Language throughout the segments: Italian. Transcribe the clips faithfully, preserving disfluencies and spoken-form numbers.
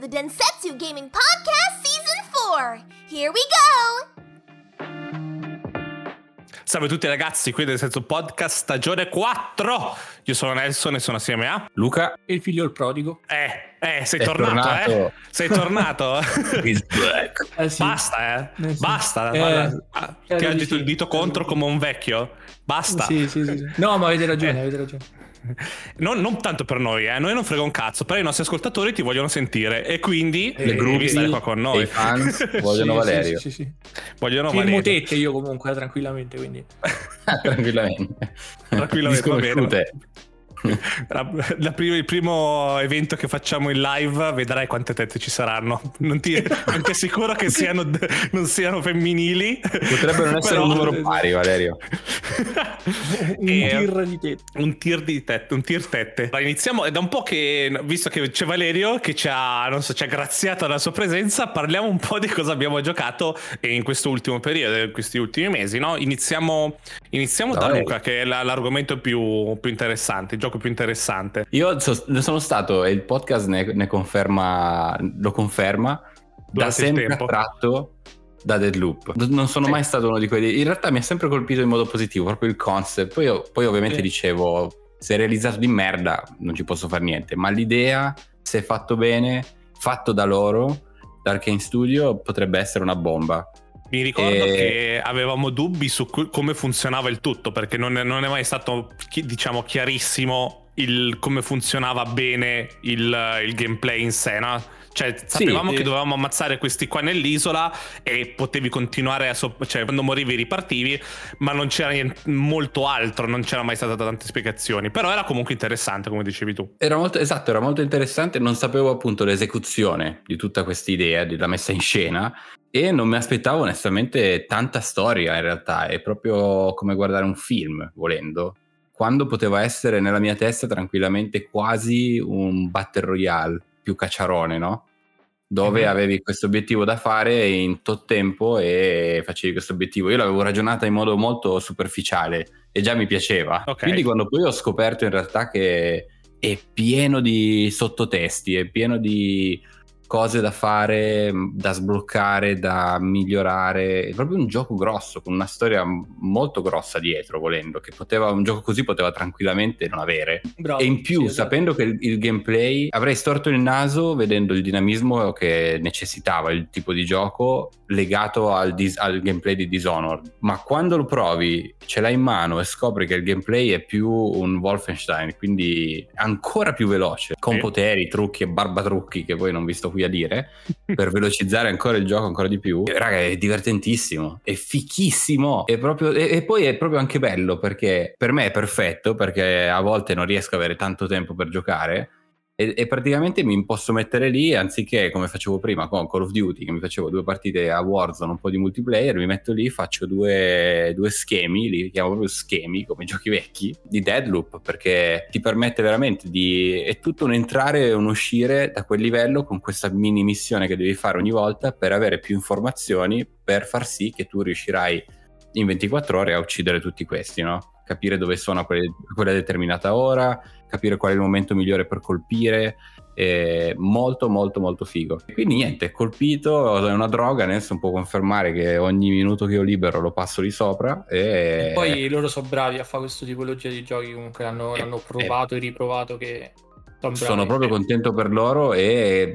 the Densetsu Gaming Podcast Season four! Here we go! Salve a tutti ragazzi, qui del Densetsu Podcast stagione quattro! Io sono Nelson e sono assieme a... Luca. E il figlio il prodigo. Eh, eh, sei tornato, tornato, eh? Sei tornato. eh, sì. Basta, eh? eh sì. Basta. Eh, eh, ti ha agito il dito contro come un vecchio. Basta. Sì, sì, sì. sì. No, ma avete ragione, eh. avete ragione. Non, non tanto per noi, eh. Noi non frega un cazzo, però i nostri ascoltatori ti vogliono sentire e quindi eh, devi stare qua con noi. I fans vogliono sì, Valerio. Sì, sì, sì. Vogliono Valerio. Mutette io comunque tranquillamente, quindi. tranquillamente. Tranquillamente va bene. La, la prima, il primo evento che facciamo in live vedrai quante tette ci saranno. Non ti, non ti assicuro che siano, non siano femminili. Potrebbero non essere però... un numero pari, Valerio. un tir di tette. Un tir di tette, un tir tette. Allora, iniziamo. È da un po' che, visto che c'è Valerio che ci ha, non so, ci ha graziato della sua presenza, parliamo un po' di cosa abbiamo giocato in questo ultimo periodo, in questi ultimi mesi, no? Iniziamo, iniziamo da Luca, che è la, l'argomento più, più interessante. Più interessante. Io so, sono stato e il podcast ne, ne conferma, lo conferma da sempre attratto da Deathloop. Non sono sì. mai stato uno di quelli. In realtà mi ha sempre colpito in modo positivo proprio il concept. Poi, io, poi ovviamente sì. dicevo, se è realizzato di merda non ci posso fare niente. Ma l'idea, se è fatto bene, fatto da loro, da Arkane Studio, potrebbe essere una bomba. Mi ricordo e... che avevamo dubbi su cu- come funzionava il tutto, perché non è, non è mai stato, diciamo, chiarissimo il come funzionava bene il, il gameplay in sé, no? Cioè, sapevamo sì, che dovevamo ammazzare questi qua nell'isola e potevi continuare a so- cioè, quando morivi ripartivi, ma non c'era niente, molto altro, non c'era mai stata tante spiegazioni, però era comunque interessante, come dicevi tu. Era molto, esatto, era molto interessante, non sapevo appunto l'esecuzione di tutta questa idea, della messa in scena, e non mi aspettavo onestamente tanta storia. In realtà è proprio come guardare un film, volendo, quando poteva essere nella mia testa tranquillamente quasi un battle royale più cacciarone, no? Dove mm-hmm. avevi questo obiettivo da fare in tot tempo e facevi questo obiettivo. Io l'avevo ragionata in modo molto superficiale e già mi piaceva, okay. Quindi quando poi ho scoperto in realtà che è pieno di sottotesti, è pieno di cose da fare, da sbloccare, da migliorare, è proprio un gioco grosso con una storia molto grossa dietro, volendo, che poteva, un gioco così poteva tranquillamente non avere. Bravo, e in più sì, esatto. sapendo che il, il gameplay, avrei storto il naso vedendo il dinamismo che necessitava il tipo di gioco legato al, dis, al gameplay di Dishonored, ma quando lo provi, ce l'hai in mano e scopri che il gameplay è più un Wolfenstein, quindi ancora più veloce, con sì. poteri, trucchi e barbatrucchi che poi non vi sto qui a dire, per velocizzare ancora il gioco ancora di più. Raga, è divertentissimo, è fichissimo, è proprio, e, e poi è proprio anche bello, perché per me è perfetto, perché a volte non riesco ad avere tanto tempo per giocare e, e praticamente mi posso mettere lì, anziché come facevo prima con Call of Duty, che mi facevo due partite a Warzone, un po' di multiplayer, mi metto lì, faccio due, due schemi, li chiamo proprio schemi come giochi vecchi, di Deathloop, perché ti permette veramente di, è tutto un entrare e un uscire da quel livello con questa mini missione che devi fare ogni volta per avere più informazioni, per far sì che tu riuscirai in ventiquattro ore a uccidere tutti questi, no? Capire dove sono a quella determinata ora, capire qual è il momento migliore per colpire, è molto molto molto figo. Quindi niente, colpito, è una droga, Nelson può confermare che ogni minuto che io libero lo passo lì sopra. E, e poi loro sono bravi a fare questo tipologia di giochi, comunque l'hanno, e, l'hanno provato e, e riprovato, che sono, sono proprio contento per loro e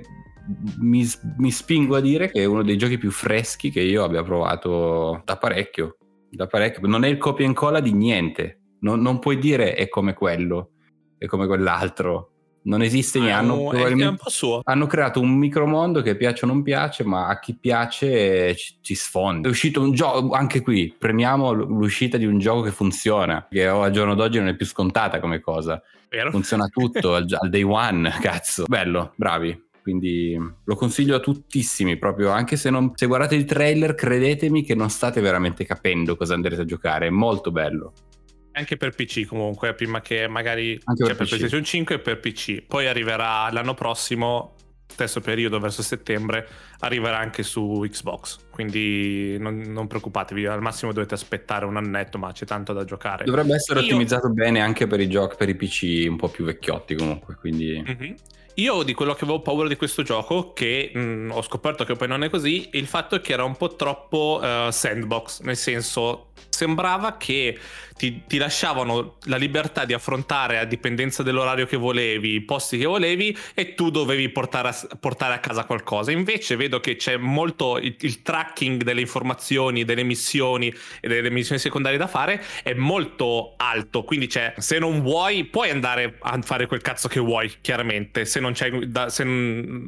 mi, mi spingo a dire che è uno dei giochi più freschi che io abbia provato da parecchio. Da parecchio, non è il copia e incolla di niente, non, non puoi dire è come quello, è come quell'altro, non esiste niente. Hanno, probabilmente, hanno creato un micromondo che piace o non piace, ma a chi piace ci, ci sfonda. È uscito un gioco, anche qui premiamo l'uscita di un gioco che funziona, che al giorno d'oggi non è più scontata come cosa. Vero? Funziona tutto al, al day one, cazzo, bello, bravi. Quindi lo consiglio a tuttissimi, proprio, anche se non, se guardate il trailer, credetemi che non state veramente capendo cosa andrete a giocare, è molto bello. Anche per P C comunque, prima che magari anche cioè per, per PlayStation cinque e per P C. Poi arriverà l'anno prossimo, stesso periodo verso settembre, arriverà anche su Xbox. Quindi non, non preoccupatevi, al massimo dovete aspettare un annetto, ma c'è tanto da giocare. Dovrebbe essere Io... ottimizzato bene anche per i giochi, per i P C un po' più vecchiotti comunque, quindi... Mm-hmm. Io di quello che avevo paura di questo gioco, che mh, ho scoperto che poi non è così, il fatto è che era un po' troppo uh, sandbox, nel senso sembrava che ti, ti lasciavano la libertà di affrontare a dipendenza dell'orario che volevi, i posti che volevi, e tu dovevi portare a, portare a casa qualcosa. Invece vedo che c'è molto il, il tracking delle informazioni, delle missioni e delle missioni secondarie da fare è molto alto, quindi c'è, se non vuoi puoi andare a fare quel cazzo che vuoi, chiaramente, se non c'è da, se,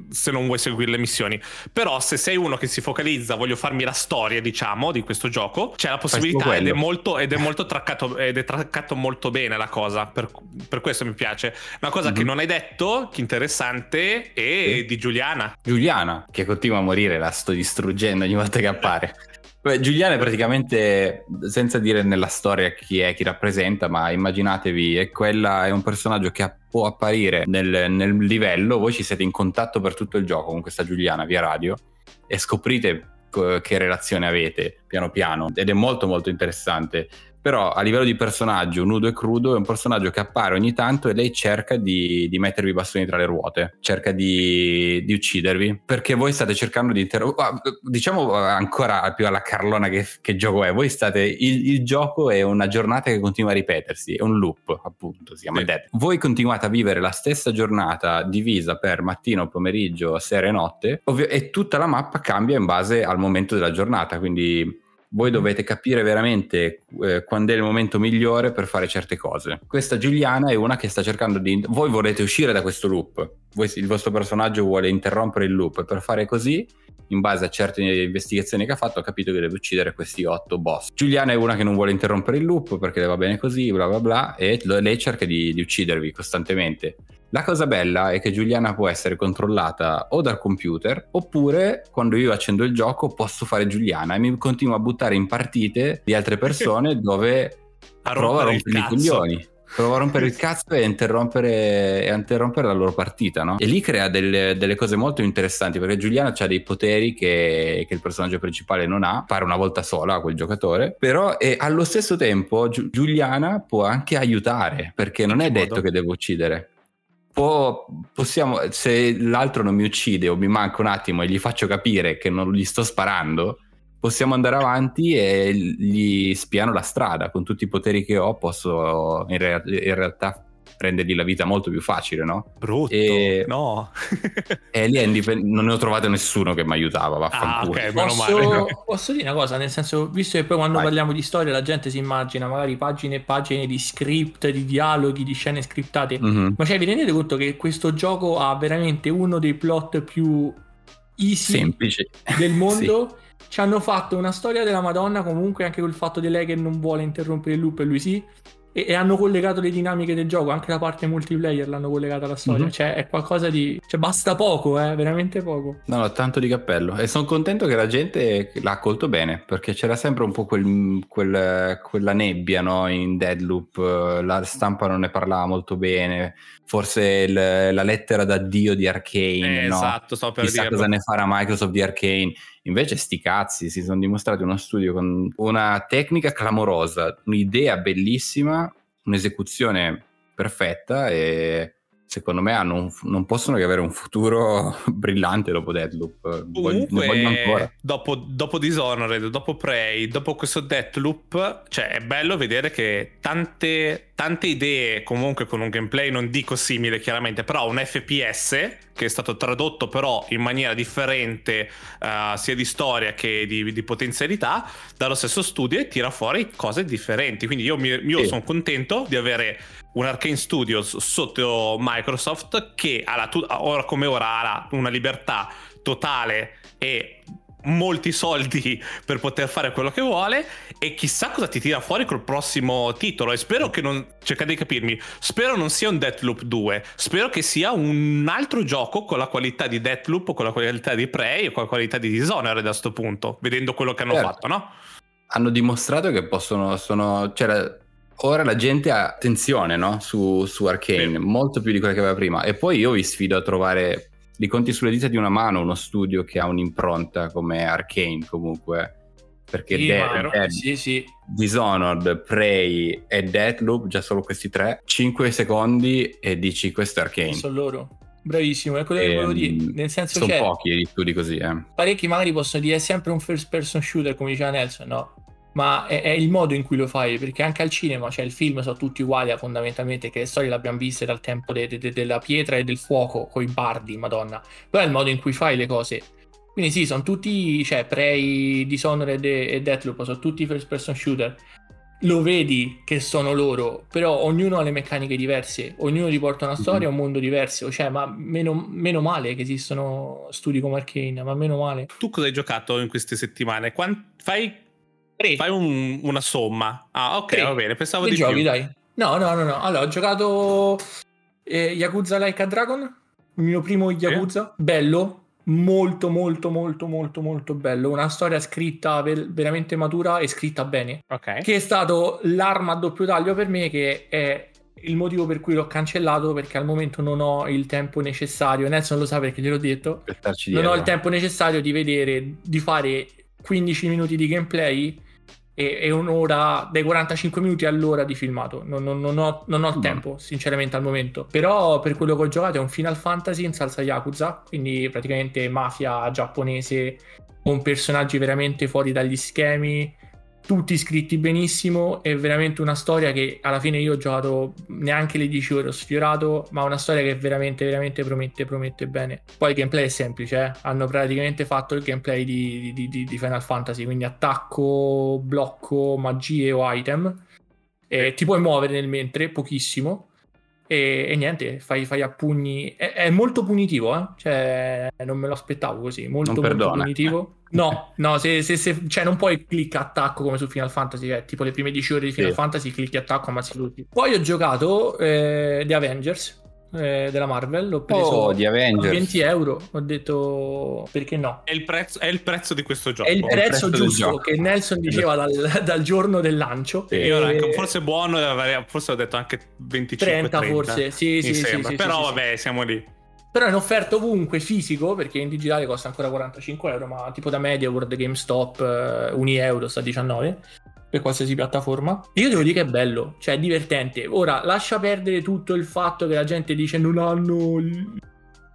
se non vuoi seguire le missioni. Però se sei uno che si focalizza, voglio farmi la storia, diciamo, di questo gioco, c'è la possibilità, ed è molto ed è molto traccato ed è traccato molto bene la cosa, per, per questo mi piace. Una cosa mm-hmm. che non hai detto, che interessante, è sì. di Giuliana Giuliana che continua a morire, la sto distruggendo ogni volta che appare. Beh, Giuliana è praticamente, senza dire nella storia chi è, chi rappresenta, ma immaginatevi, è quella, è un personaggio che ha può apparire nel, nel livello, voi ci siete in contatto per tutto il gioco con questa Giuliana via radio e scoprite co- che relazione avete piano piano, ed è molto molto interessante. Però a livello di personaggio nudo e crudo è un personaggio che appare ogni tanto e lei cerca di, di mettervi i bastoni tra le ruote, cerca di, di uccidervi, perché voi state cercando di inter- diciamo ancora più alla carlona che, che gioco è, voi state il, il gioco è una giornata che continua a ripetersi, è un loop, appunto, si chiama sì. Death. Voi continuate a vivere la stessa giornata divisa per mattino, pomeriggio, sera e notte, ovvio- e tutta la mappa cambia in base al momento della giornata, quindi voi dovete capire veramente eh, quando è il momento migliore per fare certe cose. Questa Giuliana è una che sta cercando di... Voi volete uscire da questo loop, voi, il vostro personaggio vuole interrompere il loop, per fare così, in base a certe investigazioni che ha fatto, ha capito che deve uccidere questi otto boss. Giuliana è una che non vuole interrompere il loop perché le va bene così, bla bla bla, e lei cerca di, di uccidervi costantemente. La cosa bella è che Giuliana può essere controllata o dal computer, oppure quando io accendo il gioco posso fare Giuliana e mi continuo a buttare in partite di altre persone dove a provo a rompere i coglioni. Provo a rompere il cazzo e interrompere, e interrompere la loro partita, no? E lì crea delle, delle cose molto interessanti, perché Giuliana ha dei poteri che, che il personaggio principale non ha, fare una volta sola a quel giocatore, però e allo stesso tempo Giuliana può anche aiutare, perché non è detto che devo uccidere. Possiamo, se l'altro non mi uccide o mi manca un attimo e gli faccio capire che non gli sto sparando, possiamo andare avanti e gli spiano la strada. Con tutti i poteri che ho posso in, re- in realtà rendergli la vita molto più facile, no? Brutto, e... no e lì indip- non ne ho trovato nessuno che mi aiutava, vaffanculo. Ah, okay, posso, meno male. Posso dire una cosa, nel senso, visto che poi quando Vai. parliamo di storia la gente si immagina magari pagine e pagine di script, di dialoghi, di scene scriptate, mm-hmm. ma cioè vi rendete conto che questo gioco ha veramente uno dei plot più easy semplici del mondo? Sì. Ci hanno fatto una storia della Madonna, comunque, anche col fatto di lei che non vuole interrompere il loop e lui sì, e hanno collegato le dinamiche del gioco, anche la parte multiplayer l'hanno collegata alla storia, mm-hmm. cioè è qualcosa di... cioè basta poco, eh, veramente poco. No, no, tanto di cappello, e sono contento che la gente l'ha accolto bene, perché c'era sempre un po' quel, quel, quella nebbia, no, in Deathloop, la stampa non ne parlava molto bene, forse il, la lettera d'addio di Arkane, eh, no? Esatto, sto per chissà dirlo. Cosa ne farà Microsoft di Arkane. Invece sti cazzi, si sono dimostrati uno studio con una tecnica clamorosa, un'idea bellissima, un'esecuzione perfetta, e secondo me hanno un, non possono che avere un futuro brillante dopo Deathloop. Comunque, ne voglio ancora. Dopo, dopo Dishonored, dopo Prey, dopo questo Deathloop, cioè è bello vedere che tante, tante idee, comunque con un gameplay non dico simile chiaramente, però un F P S... che è stato tradotto però in maniera differente uh, sia di storia che di, di potenzialità dallo stesso studio, e tira fuori cose differenti. Quindi io, mi, io sì. sono contento di avere un Arkane Studios sotto Microsoft che ha la tu- ora come ora ha la, una libertà totale e molti soldi per poter fare quello che vuole, e chissà cosa ti tira fuori col prossimo titolo. E spero che non... cercate di capirmi, spero non sia un Deathloop due, spero che sia un altro gioco con la qualità di Deathloop, con la qualità di Prey, con la qualità di Dishonored. Da sto punto, vedendo quello che hanno certo. fatto, no? Hanno dimostrato che possono sono cioè ora la gente ha attenzione, no? su, su Arkane, sì. molto più di quella che aveva prima. E poi io vi sfido a trovare, li conti sulle dita di una mano, uno studio che ha un'impronta come Arkane, comunque, perché sì, De- De- sì, sì. Dishonored, Prey e Deathloop, già solo questi tre, cinque secondi e dici questo è Arkane. Sono loro. Bravissimo, è quello che volevo dire. Nel senso, sono pochi gli studi così, eh. Parecchi magari possono dire è sempre un first person shooter, come diceva Nelson, no? Ma è, è il modo in cui lo fai, perché anche al cinema, cioè il film sono tutti uguali fondamentalmente, che le storie l'abbiamo viste dal tempo de, de, de, della pietra e del fuoco, coi bardi, madonna. Però è il modo in cui fai le cose. Quindi sì, sono tutti, cioè Prey, Dishonored e, e Deathloop, sono tutti first person shooter. Lo vedi che sono loro, però ognuno ha le meccaniche diverse, ognuno riporta una storia, mm-hmm. un mondo diverso, cioè ma meno, meno male che esistono studi come Arkane, ma meno male. Tu cosa hai giocato in queste settimane? Quant- fai... Tre. Fai un, una somma. Ah, ok, Tre. Va bene, pensavo che di giochi, più. Dai. No, no, no, no. Allora, ho giocato eh, Yakuza Like a Dragon, il mio primo Yakuza, eh? Bello, molto, molto, molto, molto, molto bello. Una storia scritta ver- veramente matura e scritta bene. Ok. Che è stato l'arma a doppio taglio per me, che è il motivo per cui l'ho cancellato, perché al momento non ho il tempo necessario. Nelson lo sa perché gliel'ho detto. Non dietro. Ho il tempo necessario di vedere, di fare quindici minuti di gameplay e un'ora, dai quarantacinque minuti all'ora di filmato, non, non, non ho, non ho tempo sinceramente al momento. Però per quello che ho giocato è un Final Fantasy in salsa Yakuza, quindi praticamente mafia giapponese con personaggi veramente fuori dagli schemi, tutti scritti benissimo, è veramente una storia che alla fine io ho giocato neanche le dieci ore, ho sfiorato, ma una storia che veramente veramente promette promette bene. Poi il gameplay è semplice, eh? Hanno praticamente fatto il gameplay di, di, di, di Final Fantasy, quindi attacco, blocco, magie o item, e ti puoi muovere nel mentre, pochissimo. E, e niente, fai, fai a pugni, è, è molto punitivo, eh? Cioè non me lo aspettavo così, molto, molto punitivo. No, no, se, se, se, cioè non puoi clicca attacco come su Final Fantasy, eh? Tipo le prime dieci ore di Final sì. Fantasy clicchi attacco, ammazzi tutti. Poi ho giocato eh, The Avengers eh, della Marvel, l'ho preso oh, The Avengers. venti euro, ho detto perché no. È il prezzo, è il prezzo di questo gioco. È il prezzo, il prezzo giusto che Nelson diceva dal, dal giorno del lancio. Sì. E io anche, forse buono, forse ho detto anche venticinque trenta forse, sì, sì, sì, sì, però sì, vabbè, sì. Siamo lì. Però è un'offerta ovunque, fisico, perché in digitale costa ancora quarantacinque euro, ma tipo da Media World, GameStop, un euro sta diciannove per qualsiasi piattaforma. Io devo dire che è bello, cioè è divertente. Ora, lascia perdere tutto il fatto che la gente dice non hanno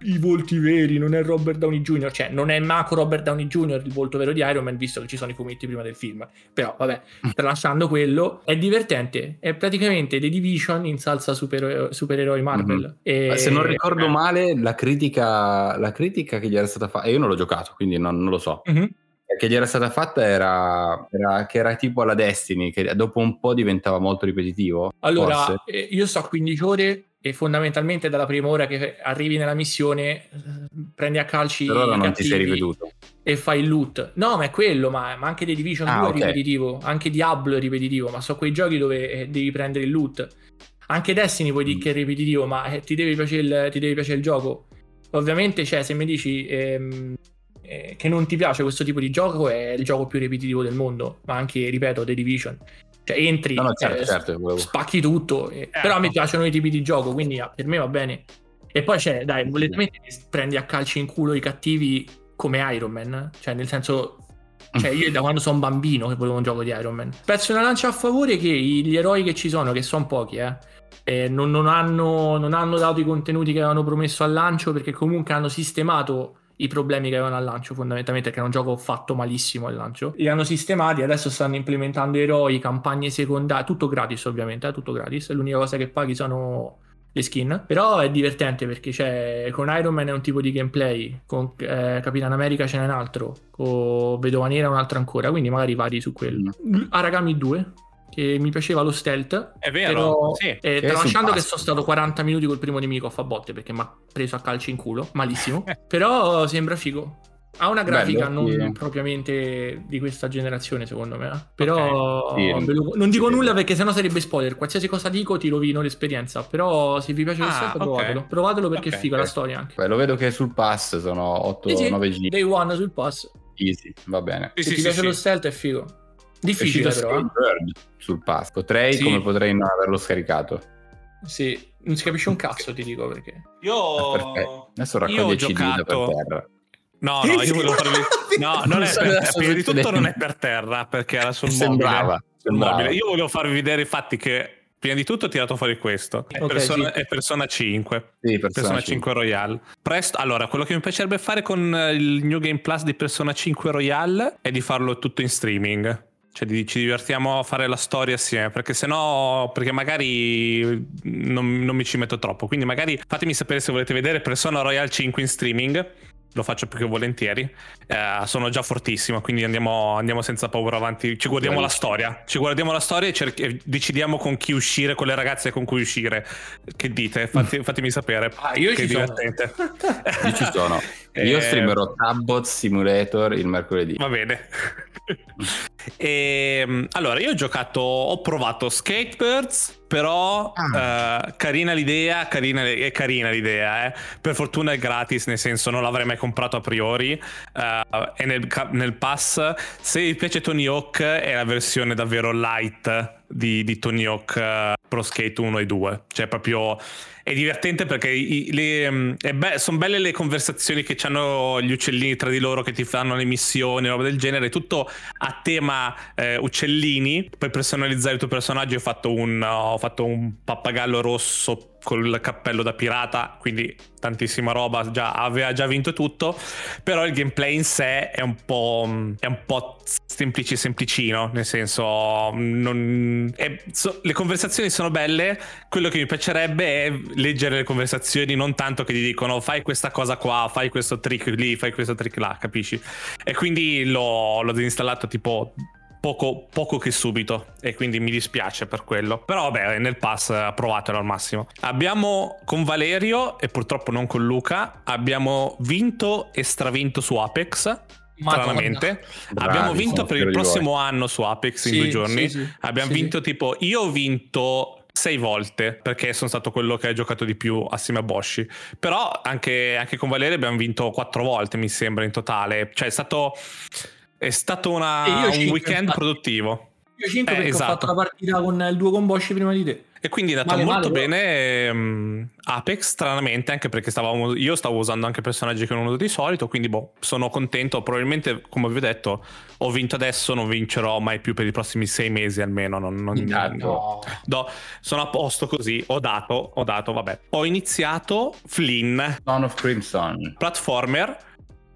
i volti veri, non è Robert Downey junior, cioè non è manco Robert Downey junior il volto vero di Iron Man, visto che ci sono i fumetti prima del film. Però vabbè, tralasciando quello, è divertente, è praticamente The Division in salsa super, supereroi Marvel. Mm-hmm. E... se non ricordo male la critica la critica che gli era stata fatta, e io non l'ho giocato quindi non, non lo so, mm-hmm. che gli era stata fatta era, era che era tipo alla Destiny, che dopo un po' diventava molto ripetitivo. Allora forse. Io sto a quindici ore e fondamentalmente dalla prima ora che arrivi nella missione prendi a calci però non ti sei ripetuto e fai il loot. No, ma è quello, ma, ma anche The Division ah, due okay. è ripetitivo, anche Diablo è ripetitivo, ma sono quei giochi dove devi prendere il loot. Anche Destiny puoi mm. dire che è ripetitivo, ma eh, ti, deve piacere il, ti deve piacere il gioco ovviamente. Cioè se mi dici ehm, eh, che non ti piace questo tipo di gioco, è il gioco più ripetitivo del mondo, ma anche, ripeto, The Division. Cioè entri, no, no, certo, eh, certo, spacchi tutto, eh, però no. Mi piacciono i tipi di gioco, quindi ah, per me va bene. E poi c'è, cioè, dai, volentieri prendi a calci in culo i cattivi come Iron Man, cioè nel senso, cioè io da quando sono bambino che volevo un gioco di Iron Man. Pezzo una lancia a favore che gli eroi che ci sono, che sono pochi, eh, eh non, non, hanno, non hanno dato i contenuti che avevano promesso al lancio, perché comunque hanno sistemato i problemi che avevano al lancio, fondamentalmente, che era un gioco fatto malissimo al lancio, li hanno sistemati. Adesso stanno implementando eroi, campagne secondarie, tutto gratis ovviamente, è tutto gratis, l'unica cosa che paghi sono le skin. Però è divertente perché c'è, con Iron Man è un tipo di gameplay, con eh, Capitan America ce n'è un altro, con Vedova Nera un altro ancora, quindi magari vari su quello. Aragami due, che mi piaceva lo stealth, è vero, però, sì. Eh, tralasciando che sono stato quaranta minuti col primo nemico a fa botte, perché mi ha preso a calci in culo, malissimo. Però sembra figo, ha una grafica bello, non yeah. propriamente di questa generazione secondo me, eh. Però okay. yeah. ve lo... non dico yeah. nulla perché sennò sarebbe spoiler, qualsiasi cosa dico ti rovino l'esperienza. Però se vi piace ah, lo stealth okay. provatelo, provatelo perché okay. è figa okay. la storia anche. Beh, lo vedo che sul pass sono otto nove sì, sì. G day one sul pass easy, va bene. Sì, se sì, ti sì, piace sì. lo stealth è figo. Difficile però eh. sul pass potrei sì. come potrei non averlo scaricato. Sì, non si capisce un cazzo, ti dico, perché io ah, adesso raccoglio i C D per terra. No, no, io volevo farvi... no, non, non è per terra. Prima di tutto non è per terra perché era sul mobile. Sembrava, sembrava. Sul mobile. Io volevo farvi vedere infatti che prima di tutto ho tirato fuori questo, è, okay, persona, sì. è Persona cinque, sì, Persona, Persona cinque Royal. Presto, allora, quello che mi piacerebbe fare con il New Game Plus di Persona cinque Royal è di farlo tutto in streaming. Cioè ci divertiamo a fare la storia assieme, perché sennò perché magari non, non mi ci metto troppo. Quindi magari fatemi sapere se volete vedere Persona Royal cinque in streaming, lo faccio più che volentieri. Eh, sono già fortissimo, quindi andiamo, andiamo senza paura avanti, ci guardiamo la storia, ci guardiamo la storia e, cer- e decidiamo con chi uscire, con le ragazze con cui uscire. Che dite? Fate, fatemi sapere. Ah, io che ci divertente. Sono. Io ci sono. Io streamerò Tabot Simulator il mercoledì. Va bene. E, allora, io ho giocato, ho provato Skatebirds. Però ah. eh, carina l'idea, carina, è carina l'idea, eh. Per fortuna è gratis, nel senso non l'avrei mai comprato a priori, eh, è nel, nel pass. Se vi piace Tony Hawk è la versione davvero light di, di Tony Hawk Pro Skate uno e due, cioè proprio è divertente perché i, le, è be- sono belle le conversazioni che hanno gli uccellini tra di loro che ti fanno le missioni, roba del genere, tutto a tema eh, uccellini. Puoi personalizzare il tuo personaggio, ho fatto un... Oh, Ho fatto un pappagallo rosso col cappello da pirata, quindi tantissima roba, già aveva già vinto tutto. Però il gameplay in sé è un po' è un po' semplice semplicino, nel senso non è, so, le conversazioni sono belle. Quello che mi piacerebbe è leggere le conversazioni, non tanto che ti dicono fai questa cosa qua, fai questo trick lì, fai questo trick là, capisci? E quindi l'ho, l'ho disinstallato tipo Poco, poco che subito, e quindi mi dispiace per quello. Però vabbè, nel pass provatelo al massimo. Abbiamo con Valerio, e purtroppo non con Luca, abbiamo vinto e stravinto su Apex. Stranamente. Bravi, abbiamo vinto per il prossimo voi. anno su Apex, sì, in due giorni. Sì, sì. Abbiamo sì, vinto sì. tipo, io ho vinto... sei volte, perché sono stato quello che ha giocato di più assieme a Boschi. Però anche, anche con Valerio abbiamo vinto quattro volte, mi sembra, in totale. Cioè è stato... è stato una, un cinque, weekend infatti. Produttivo. Io cinque eh, perché esatto. ho fatto la partita con il duo con Boschi prima di te. E quindi è andato male, molto male, bene ehm, Apex, stranamente, anche perché stavamo, io stavo usando anche personaggi che non uso di solito, quindi boh, sono contento. Probabilmente, come vi ho detto, ho vinto adesso, non vincerò mai più per i prossimi sei mesi almeno. Non, non, no. No, no, sono a posto così, ho dato, ho dato, vabbè. Ho iniziato Flynn. Dawn of Crimson. Platformer.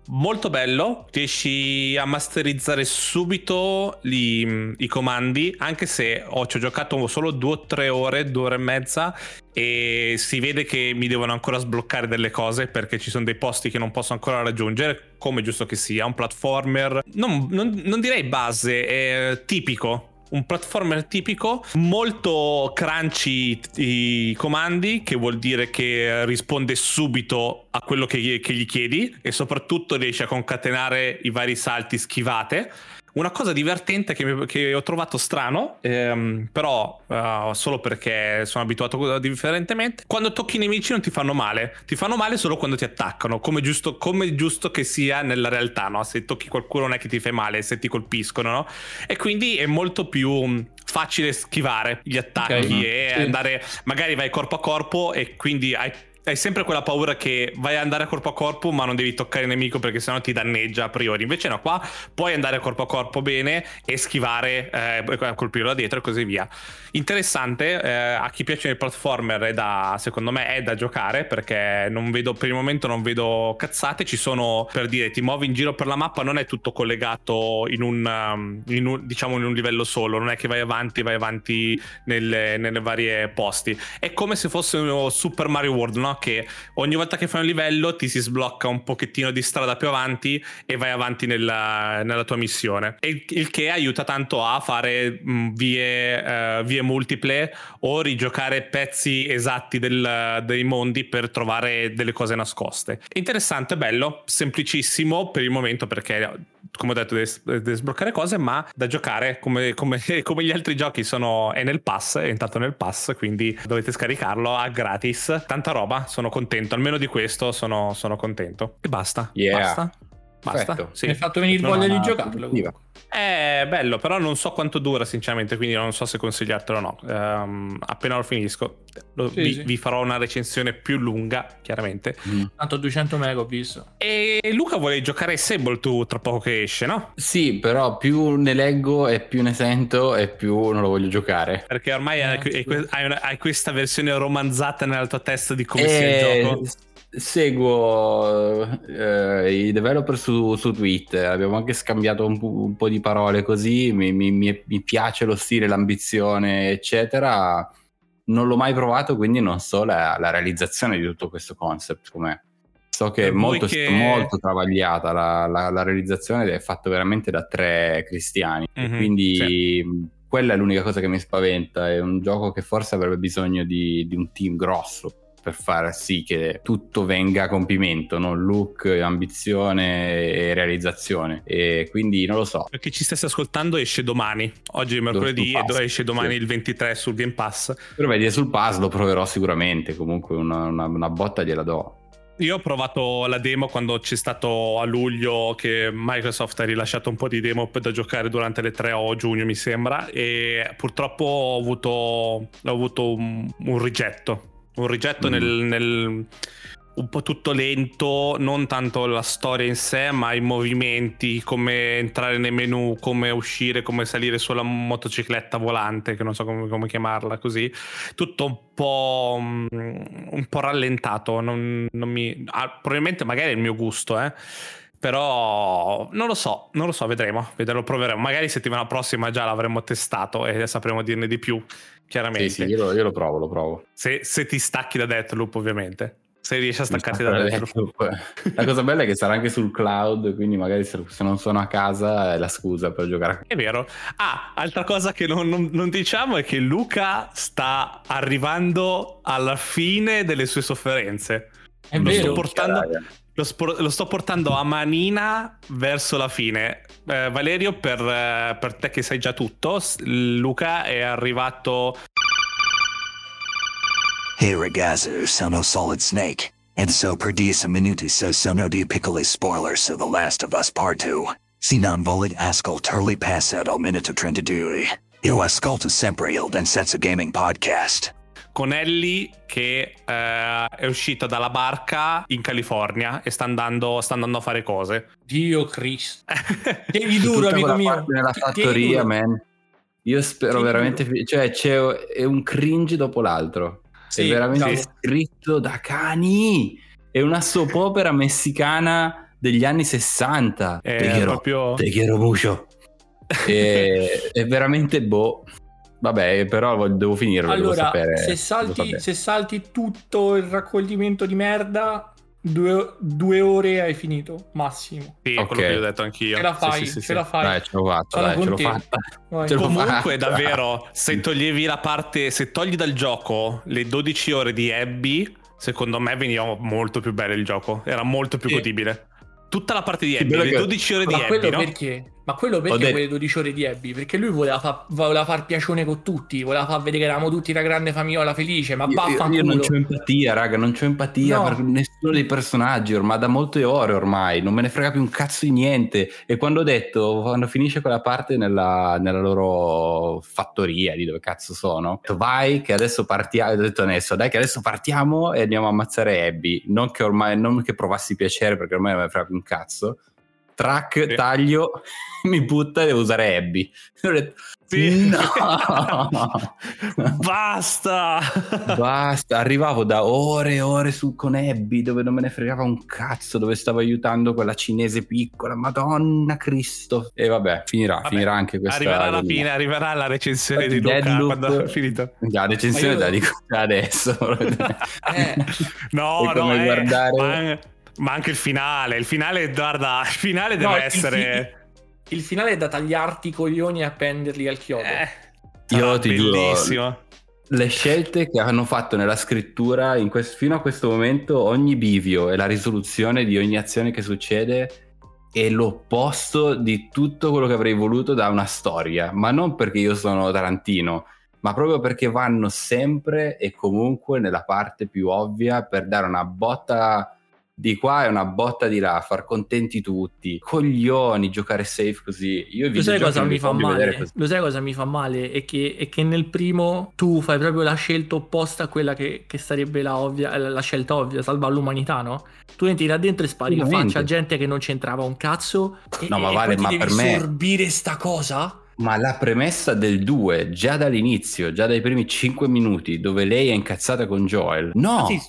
Molto bello, riesci a masterizzare subito gli, i comandi, anche se ho, ci ho giocato solo due o tre ore, due ore e mezza, e si vede che mi devono ancora sbloccare delle cose perché ci sono dei posti che non posso ancora raggiungere, come giusto che sia, un platformer, non, non, non direi base, è tipico. Un platformer tipico, molto crunchy i comandi, che vuol dire che risponde subito a quello che, che gli chiedi, e soprattutto riesce a concatenare i vari salti, schivate. Una cosa divertente che, mi, che ho trovato strano, ehm, però uh, solo perché sono abituato differentemente, quando tocchi i nemici non ti fanno male, ti fanno male solo quando ti attaccano, come giusto, come giusto che sia nella realtà, no? Se tocchi qualcuno non è che ti fai male, se ti colpiscono, no? E quindi è molto più facile schivare gli attacchi, okay, e sì. andare, magari vai corpo a corpo e quindi hai... hai sempre quella paura che vai a andare a corpo a corpo ma non devi toccare il nemico perché sennò ti danneggia a priori. Invece no, qua puoi andare a corpo a corpo bene e schivare, eh, colpirlo da dietro e così via. Interessante, eh, a chi piacciono i platformer è da, secondo me è da giocare, perché non vedo, per il momento non vedo cazzate. Ci sono, per dire, ti muovi in giro per la mappa, non è tutto collegato in un, in un diciamo in un livello solo, non è che vai avanti vai avanti nelle, nelle varie posti. È come se fosse uno Super Mario World, no? Che ogni volta che fai un livello ti si sblocca un pochettino di strada più avanti e vai avanti nella, nella tua missione, e il che aiuta tanto a fare vie, uh, vie multiple o rigiocare pezzi esatti del, dei mondi per trovare delle cose nascoste. Interessante, bello, semplicissimo per il momento perché, come ho detto, devi sbloccare cose, ma da giocare come, come, come gli altri giochi. Sono, è nel pass, è entrato nel pass, quindi dovete scaricarlo a gratis. Tanta roba, sono contento, almeno di questo sono, sono contento. E basta, yeah. basta. Basta, sì. Mi hai fatto venire voglia di giocarlo. È bello, però non so quanto dura sinceramente, quindi non so se consigliartelo o no. Um, appena lo finisco lo, sì, vi, sì. vi farò una recensione più lunga, chiaramente. Mm. Tanto duecento mega ho visto. E Luca vuole giocare a Sable tu tra poco che esce, no? Sì, però più ne leggo e più ne sento e più non lo voglio giocare. Perché ormai eh, hai, sì. hai, una, hai questa versione romanzata nella tua testa di come e... sia il gioco. Seguo eh, i developer su, su Twitter, abbiamo anche scambiato un, un po' di parole così, mi, mi, mi piace lo stile, l'ambizione eccetera, non l'ho mai provato quindi non so la, la realizzazione di tutto questo concept com'è. So che è molto, che... molto travagliata la, la, la realizzazione ed è fatto veramente da tre cristiani, mm-hmm, quindi sì. Quella è l'unica cosa che mi spaventa, è un gioco che forse avrebbe bisogno di, di un team grosso per far sì che tutto venga a compimento, no? Look, ambizione e realizzazione. E quindi non lo so. Per chi ci stesse ascoltando esce domani. Oggi è mercoledì e pass, esce domani, sì. Il ventitré sul Game Pass. Però vedi, sul Pass lo proverò sicuramente. Comunque una, una, una botta gliela do. Io ho provato la demo quando c'è stato a luglio che Microsoft ha rilasciato un po' di demo da giocare durante le tre o giugno mi sembra. E purtroppo ho avuto, ho avuto un, un rigetto. Un rigetto mm. nel, nel un po' tutto lento, non tanto la storia in sé, ma i movimenti, come entrare nei menu, come uscire, come salire sulla motocicletta volante, che non so come, come chiamarla così. Tutto un po' un po' rallentato. Non, non mi, ah, probabilmente magari è il mio gusto, eh. Però non lo so, non lo so, vedremo, vedremo, proveremo. Magari settimana prossima già l'avremo testato e sapremo dirne di più, chiaramente. Sì, sì, io lo, io lo provo, lo provo. Se, se ti stacchi da Deathloop, ovviamente. Se riesci a staccarti da Deathloop. La cosa bella è che sarà anche sul cloud, quindi magari se non sono a casa è la scusa per giocare. È vero. Ah, altra cosa che non, non, non diciamo è che Luca sta arrivando alla fine delle sue sofferenze. È lo vero. Sto portando... Lo, spor- lo sto portando a manina verso la fine. Eh, Valerio, per, eh, per te che sai già tutto, Luca è arrivato. Hey ragazzi, sono Solid Snake. And so per dieci minuti so sono di piccoli spoiler su The Last of Us Part due. Se non volete ascoltarli passate al minuto trentadue. Io ascolto sempre il Densetsu Gaming Podcast. Con Ellie che eh, è uscita dalla barca in California e sta andando, sta andando a fare cose. Dio Cristo. Devi duro, amico mio. Nella fattoria, man. Io spero Devi veramente... Duro. Cioè, c'è è un cringe dopo l'altro. Sì, è veramente sì. Scritto da cani. È una soap opera messicana degli anni sessanta. È te quiero, proprio... Te quiero mucho. È, è veramente boh. Vabbè, però devo finirlo. Allora, devo sapere, se, salti, devo sapere. se salti tutto il raccoglimento di merda, due, due ore hai finito, massimo. Sì, okay. Quello che ho detto anch'io. Ce la fai, sì, sì, sì, ce sì. la fai. Dai, ce l'ho fatta, dai, ce l'ho fatta. Ce Comunque, fatta. Davvero, se toglievi la parte, se togli dal gioco le dodici ore di Abby, secondo me veniva molto più bello il gioco. Era molto più sì. godibile. Tutta la parte di Abby, le dodici ore ma di Abby, no? Perché? Ma quello perché detto... quelle dodici ore di Abby? Perché lui voleva, fa... voleva far piacione con tutti, voleva far vedere che eravamo tutti una grande famiglia felice, ma vaffanculo. Io, io non c'ho empatia, raga, non c'ho empatia no. per nessuno dei personaggi, ormai da molte ore ormai, non me ne frega più un cazzo di niente. E quando ho detto, quando finisce quella parte nella, nella loro fattoria, lì dove cazzo sono, ho detto vai che adesso partiamo, ho detto adesso, dai che adesso partiamo e andiamo a ammazzare Abby. Non che ormai, non che provassi piacere perché ormai non me ne frega più un cazzo. Track, sì. Taglio, mi butta e devo usare Abby. Ho detto, sì. No! Basta! Basta, arrivavo da ore e ore su con Abby, dove non me ne fregava un cazzo, dove stavo aiutando quella cinese piccola, Madonna Cristo! E vabbè, finirà, vabbè. finirà anche questa... Arriverà la fine, mia. Arriverà la recensione di Luca Deadloop, quando è finito. La recensione io... la dico adesso. eh. No, no, eh, guardare... Man... Ma anche il finale, il finale, guarda, il finale deve no, essere... Il, il finale è da tagliarti i coglioni e appenderli al chiodo. Eh, Io ti giuro, le scelte che hanno fatto nella scrittura in questo, fino a questo momento, ogni bivio e la risoluzione di ogni azione che succede è l'opposto di tutto quello che avrei voluto da una storia. Ma non perché io sono Tarantino, ma proprio perché vanno sempre e comunque nella parte più ovvia per dare una botta... di qua è una botta di là, far contenti tutti, coglioni, giocare safe così. Io vi sai cosa mi fa male? Lo sai cosa mi fa male? È che, è che nel primo tu fai proprio la scelta opposta a quella che, che sarebbe la, ovvia, la scelta ovvia, salvare l'umanità, no? Tu entri là dentro e spari in faccia a gente che non c'entrava un cazzo e, no, ma e vale, poi ma ti devi per sorbire me... sta cosa? Ma la premessa del due, già dall'inizio, già dai primi cinque minuti, dove lei è incazzata con Joel, no! Ah, sì.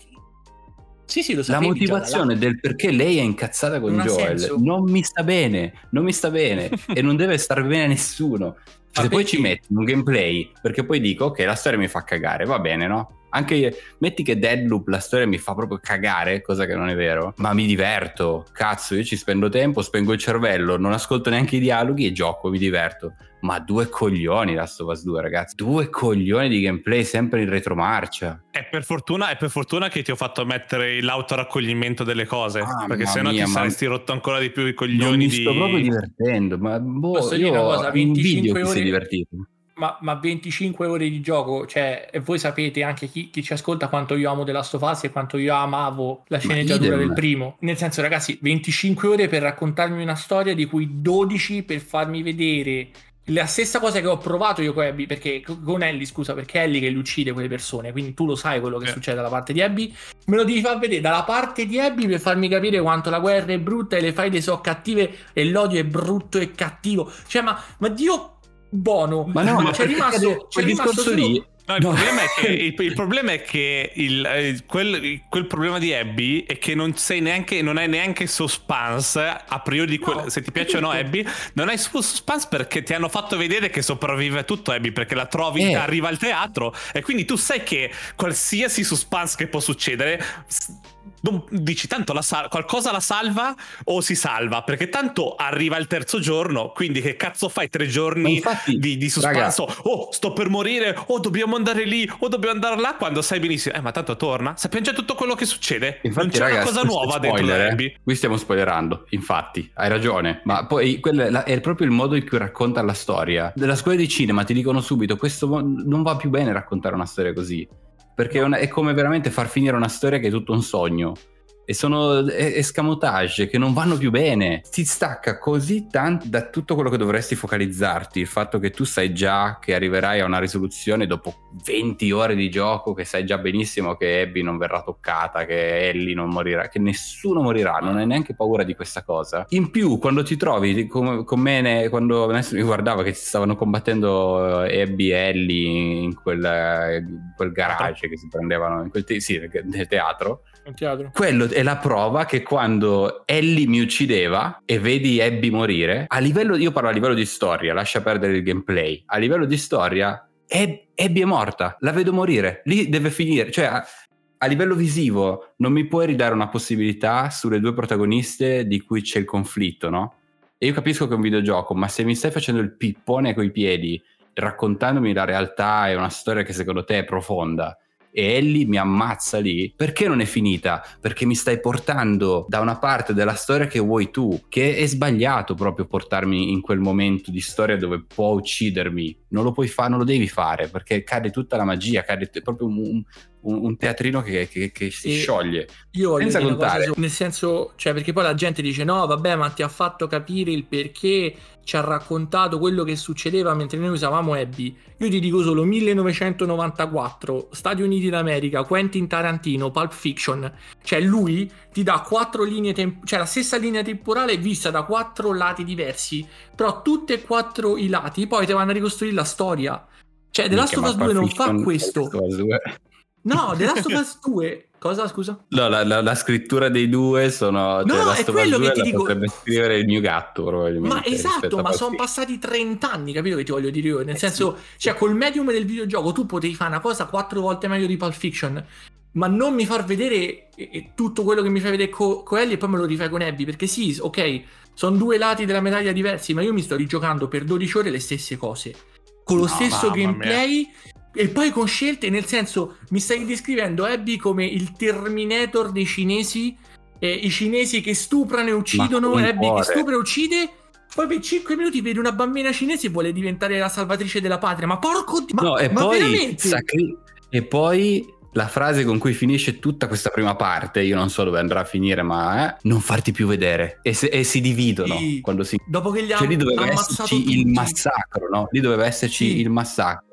Sì, sì, lo sapevi, la motivazione già, la... del perché lei è incazzata con non Joel senso. non mi sta bene, non mi sta bene e non deve star bene a nessuno. Se ah, poi ci metti un gameplay, perché poi dico ok, la storia mi fa cagare, va bene, no? Anche metti che Deathloop la storia mi fa proprio cagare, cosa che non è vero, ma mi diverto, cazzo, io ci spendo tempo, spengo il cervello, non ascolto neanche i dialoghi e gioco, mi diverto. Ma due coglioni Last of Us due, ragazzi, due coglioni di gameplay sempre in retromarcia. È per fortuna, è per fortuna che ti ho fatto mettere l'autoraccoglimento delle cose, ah, perché sennò mia, ti saresti rotto ancora di più i coglioni. Non mi sto di... proprio divertendo, ma boh, posso dire una cosa, venticinque ore sei divertito. Ma, ma venticinque ore di gioco, cioè, e voi sapete anche chi, chi ci ascolta quanto io amo The Last of Us e quanto io amavo la sceneggiatura del primo. Nel senso, ragazzi, venticinque ore per raccontarmi una storia di cui dodici per farmi vedere la stessa cosa che ho provato io con Abby, perché con Ellie, scusa, perché è Ellie che li uccide quelle persone, quindi tu lo sai quello che eh. succede dalla parte di Abby, me lo devi far vedere dalla parte di Abby per farmi capire quanto la guerra è brutta e le faide sono cattive e l'odio è brutto e cattivo, cioè ma, ma Dio buono, ma no, ma c'è rimasto quel discorso solo... lì. No, il, no. Problema è che, il, il problema è che il, quel, quel problema di Abby è che non sei neanche, non hai neanche suspense a priori di quel, no, se ti piace o no Abby, non hai suspense perché ti hanno fatto vedere che sopravvive a tutto Abby, perché la trovi, eh. arriva al teatro e quindi tu sai che qualsiasi suspense che può succedere non, dici tanto la sal- qualcosa la salva o si salva, perché tanto arriva il terzo giorno, quindi che cazzo fai tre giorni infatti, di, di suspenso, raga. Oh, sto per morire, oh, dobbiamo andare lì, oh, dobbiamo andare là, quando sai benissimo eh ma tanto torna, sappiamo già tutto quello che succede, infatti, non c'è, raga, una cosa nuova spoiler, dentro Abby. Eh? Qui stiamo spoilerando, infatti hai ragione, ma poi quella è proprio il modo in cui racconta la storia della scuola di cinema, ti dicono subito questo non va più bene raccontare una storia così, perché è come veramente far finire una storia che è tutto un sogno e sono escamotage che non vanno più bene, ti stacca così tanto da tutto quello che dovresti focalizzarti, il fatto che tu sai già che arriverai a una risoluzione dopo venti ore di gioco, che sai già benissimo che Abby non verrà toccata, che Ellie non morirà, che nessuno morirà, non hai neanche paura di questa cosa. In più quando ti trovi con, con me ne, quando mi guardavo che si stavano combattendo Abby e Ellie in quel, in quel garage che si prendevano in quel te- sì, nel teatro. Teatro. Quello è la prova che quando Ellie mi uccideva e vedi Abby morire, a livello, io parlo a livello di storia, lascia perdere il gameplay, a livello di storia Ab- Abby è morta, la vedo morire, lì deve finire, cioè a, a livello visivo non mi puoi ridare una possibilità sulle due protagoniste di cui c'è il conflitto, no? E io capisco che è un videogioco, ma se mi stai facendo il pippone coi piedi raccontandomi la realtà e una storia che secondo te è profonda e Ellie mi ammazza lì, perché non è finita? Perché mi stai portando da una parte della storia che vuoi tu, che è sbagliato proprio portarmi in quel momento di storia dove può uccidermi, non lo puoi fare, non lo devi fare, perché cade tutta la magia, cade t- proprio un, un, un teatrino che, che, che si scioglie, io senza contare su, nel senso, cioè, perché poi la gente dice no vabbè ma ti ha fatto capire il perché, ci ha raccontato quello che succedeva mentre noi usavamo Abby. Io ti dico solo millenovecentonovantaquattro, Stati Uniti d'America, Quentin Tarantino, Pulp Fiction, cioè lui ti dà quattro linee temp- cioè la stessa linea temporale vista da quattro lati diversi, però tutte e quattro i lati poi ti vanno a ricostruire la storia, cioè The Last of Us due non fa questo. No, The Last of Us due cosa, scusa? No, la, la, la scrittura dei due sono... No, cioè, è quello che ti dico... Potrebbe scrivere il mio gatto, probabilmente. Ma esatto, ma sono passati trent'anni, capito che ti voglio dire io? Nel eh senso, sì. Cioè, col medium del videogioco tu potevi fare una cosa quattro volte meglio di Pulp Fiction, ma non mi far vedere eh, tutto quello che mi fai vedere con co Ellie e poi me lo rifai con Abby, perché sì, ok, sono due lati della medaglia diversi, ma io mi sto rigiocando per dodici ore le stesse cose, con lo no, stesso gameplay... Mia. E poi con scelte, nel senso, mi stai descrivendo Abby come il Terminator dei cinesi, eh, i cinesi che stuprano e uccidono, Abby cuore. Che stupra e uccide, poi per cinque minuti vedi una bambina cinese e vuole diventare la salvatrice della patria, ma porco di... Ma, no, e ma poi veramente? Sacri- e poi... la frase con cui finisce tutta questa prima parte, io non so dove andrà a finire, ma eh, non farti più vedere, e, se, e si dividono sì. quando si dopo che gli cioè, lì doveva esserci tutti. il massacro no? lì doveva esserci sì. il massacro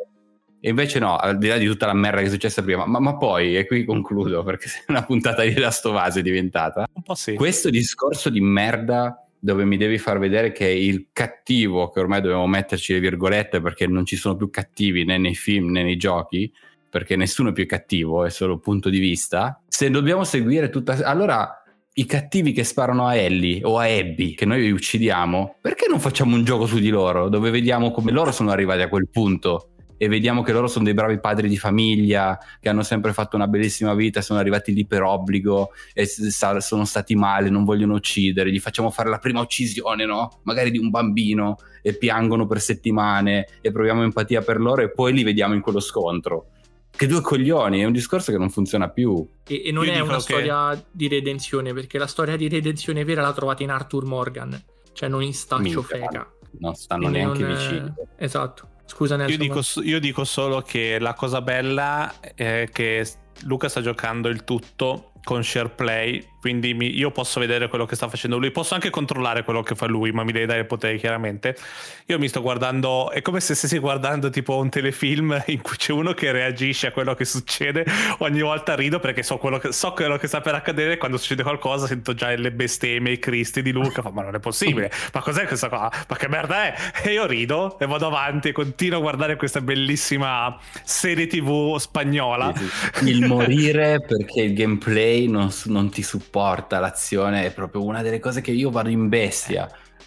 e invece no, al di là di tutta la merda che è successa prima, ma, ma poi, e qui concludo perché è una puntata di Last of Us è diventata un po' sì. questo discorso di merda dove mi devi far vedere che il cattivo, che ormai dobbiamo metterci le virgolette perché non ci sono più cattivi né nei film né nei giochi, perché nessuno è più cattivo, è solo punto di vista, se dobbiamo seguire tutta... Allora, i cattivi che sparano a Ellie o a Abby, che noi li uccidiamo, perché non facciamo un gioco su di loro, dove vediamo come loro sono arrivati a quel punto e vediamo che loro sono dei bravi padri di famiglia, che hanno sempre fatto una bellissima vita, sono arrivati lì per obbligo e sono stati male, non vogliono uccidere, gli facciamo fare la prima uccisione, no? Magari di un bambino, e piangono per settimane e proviamo empatia per loro e poi li vediamo in quello scontro. Che due coglioni, è un discorso che non funziona più. E, e non Io è una che... storia di redenzione, perché la storia di redenzione vera la trovate in Arthur Morgan, cioè non in Staccio Fega. Non stanno Quindi neanche non è... vicini. Esatto. Scusa Nelson. Io dico, io dico solo che la cosa bella è che Luca sta giocando il tutto con share play, quindi mi, io posso vedere quello che sta facendo lui, posso anche controllare quello che fa lui, ma mi devi dare il potere chiaramente. Io mi sto guardando, è come se stessi guardando tipo un telefilm in cui c'è uno che reagisce a quello che succede, ogni volta rido perché so quello che, so quello che sta per accadere, quando succede qualcosa sento già le bestemmie, i cristi di Luca, ma non è possibile, ma cos'è questa cosa, ma che merda è, e io rido e vado avanti e continuo a guardare questa bellissima serie tv spagnola. Il morire perché il gameplay Non, non ti supporta l'azione è proprio una delle cose che io vado in bestia.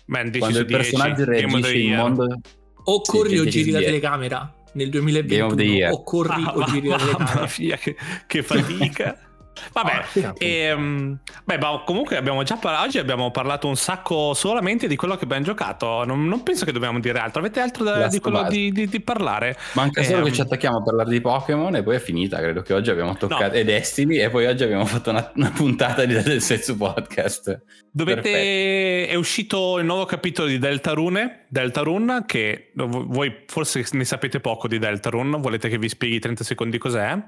Man, quando il personaggio dieci, reagisce in mondo o corri sì, o giri la telecamera nel duemilaventuno o corri ah, o giri la telecamera fia, che, che fatica. Vabbè, oh, e, beh, ma comunque abbiamo già parlato, oggi abbiamo parlato un sacco solamente di quello che abbiamo giocato, non, non penso che dobbiamo dire altro. Avete altro da, di quello di, di, di parlare? Manca solo eh, che ci attacchiamo a parlare di Pokémon e poi è finita, credo che oggi abbiamo toccato no. e Destiny, e poi oggi abbiamo fatto una, una puntata di Densetsu Podcast. Dovete Perfetto. È uscito il nuovo capitolo di Deltarune, Deltarune che voi forse ne sapete poco di Deltarune, volete che vi spieghi trenta secondi cos'è?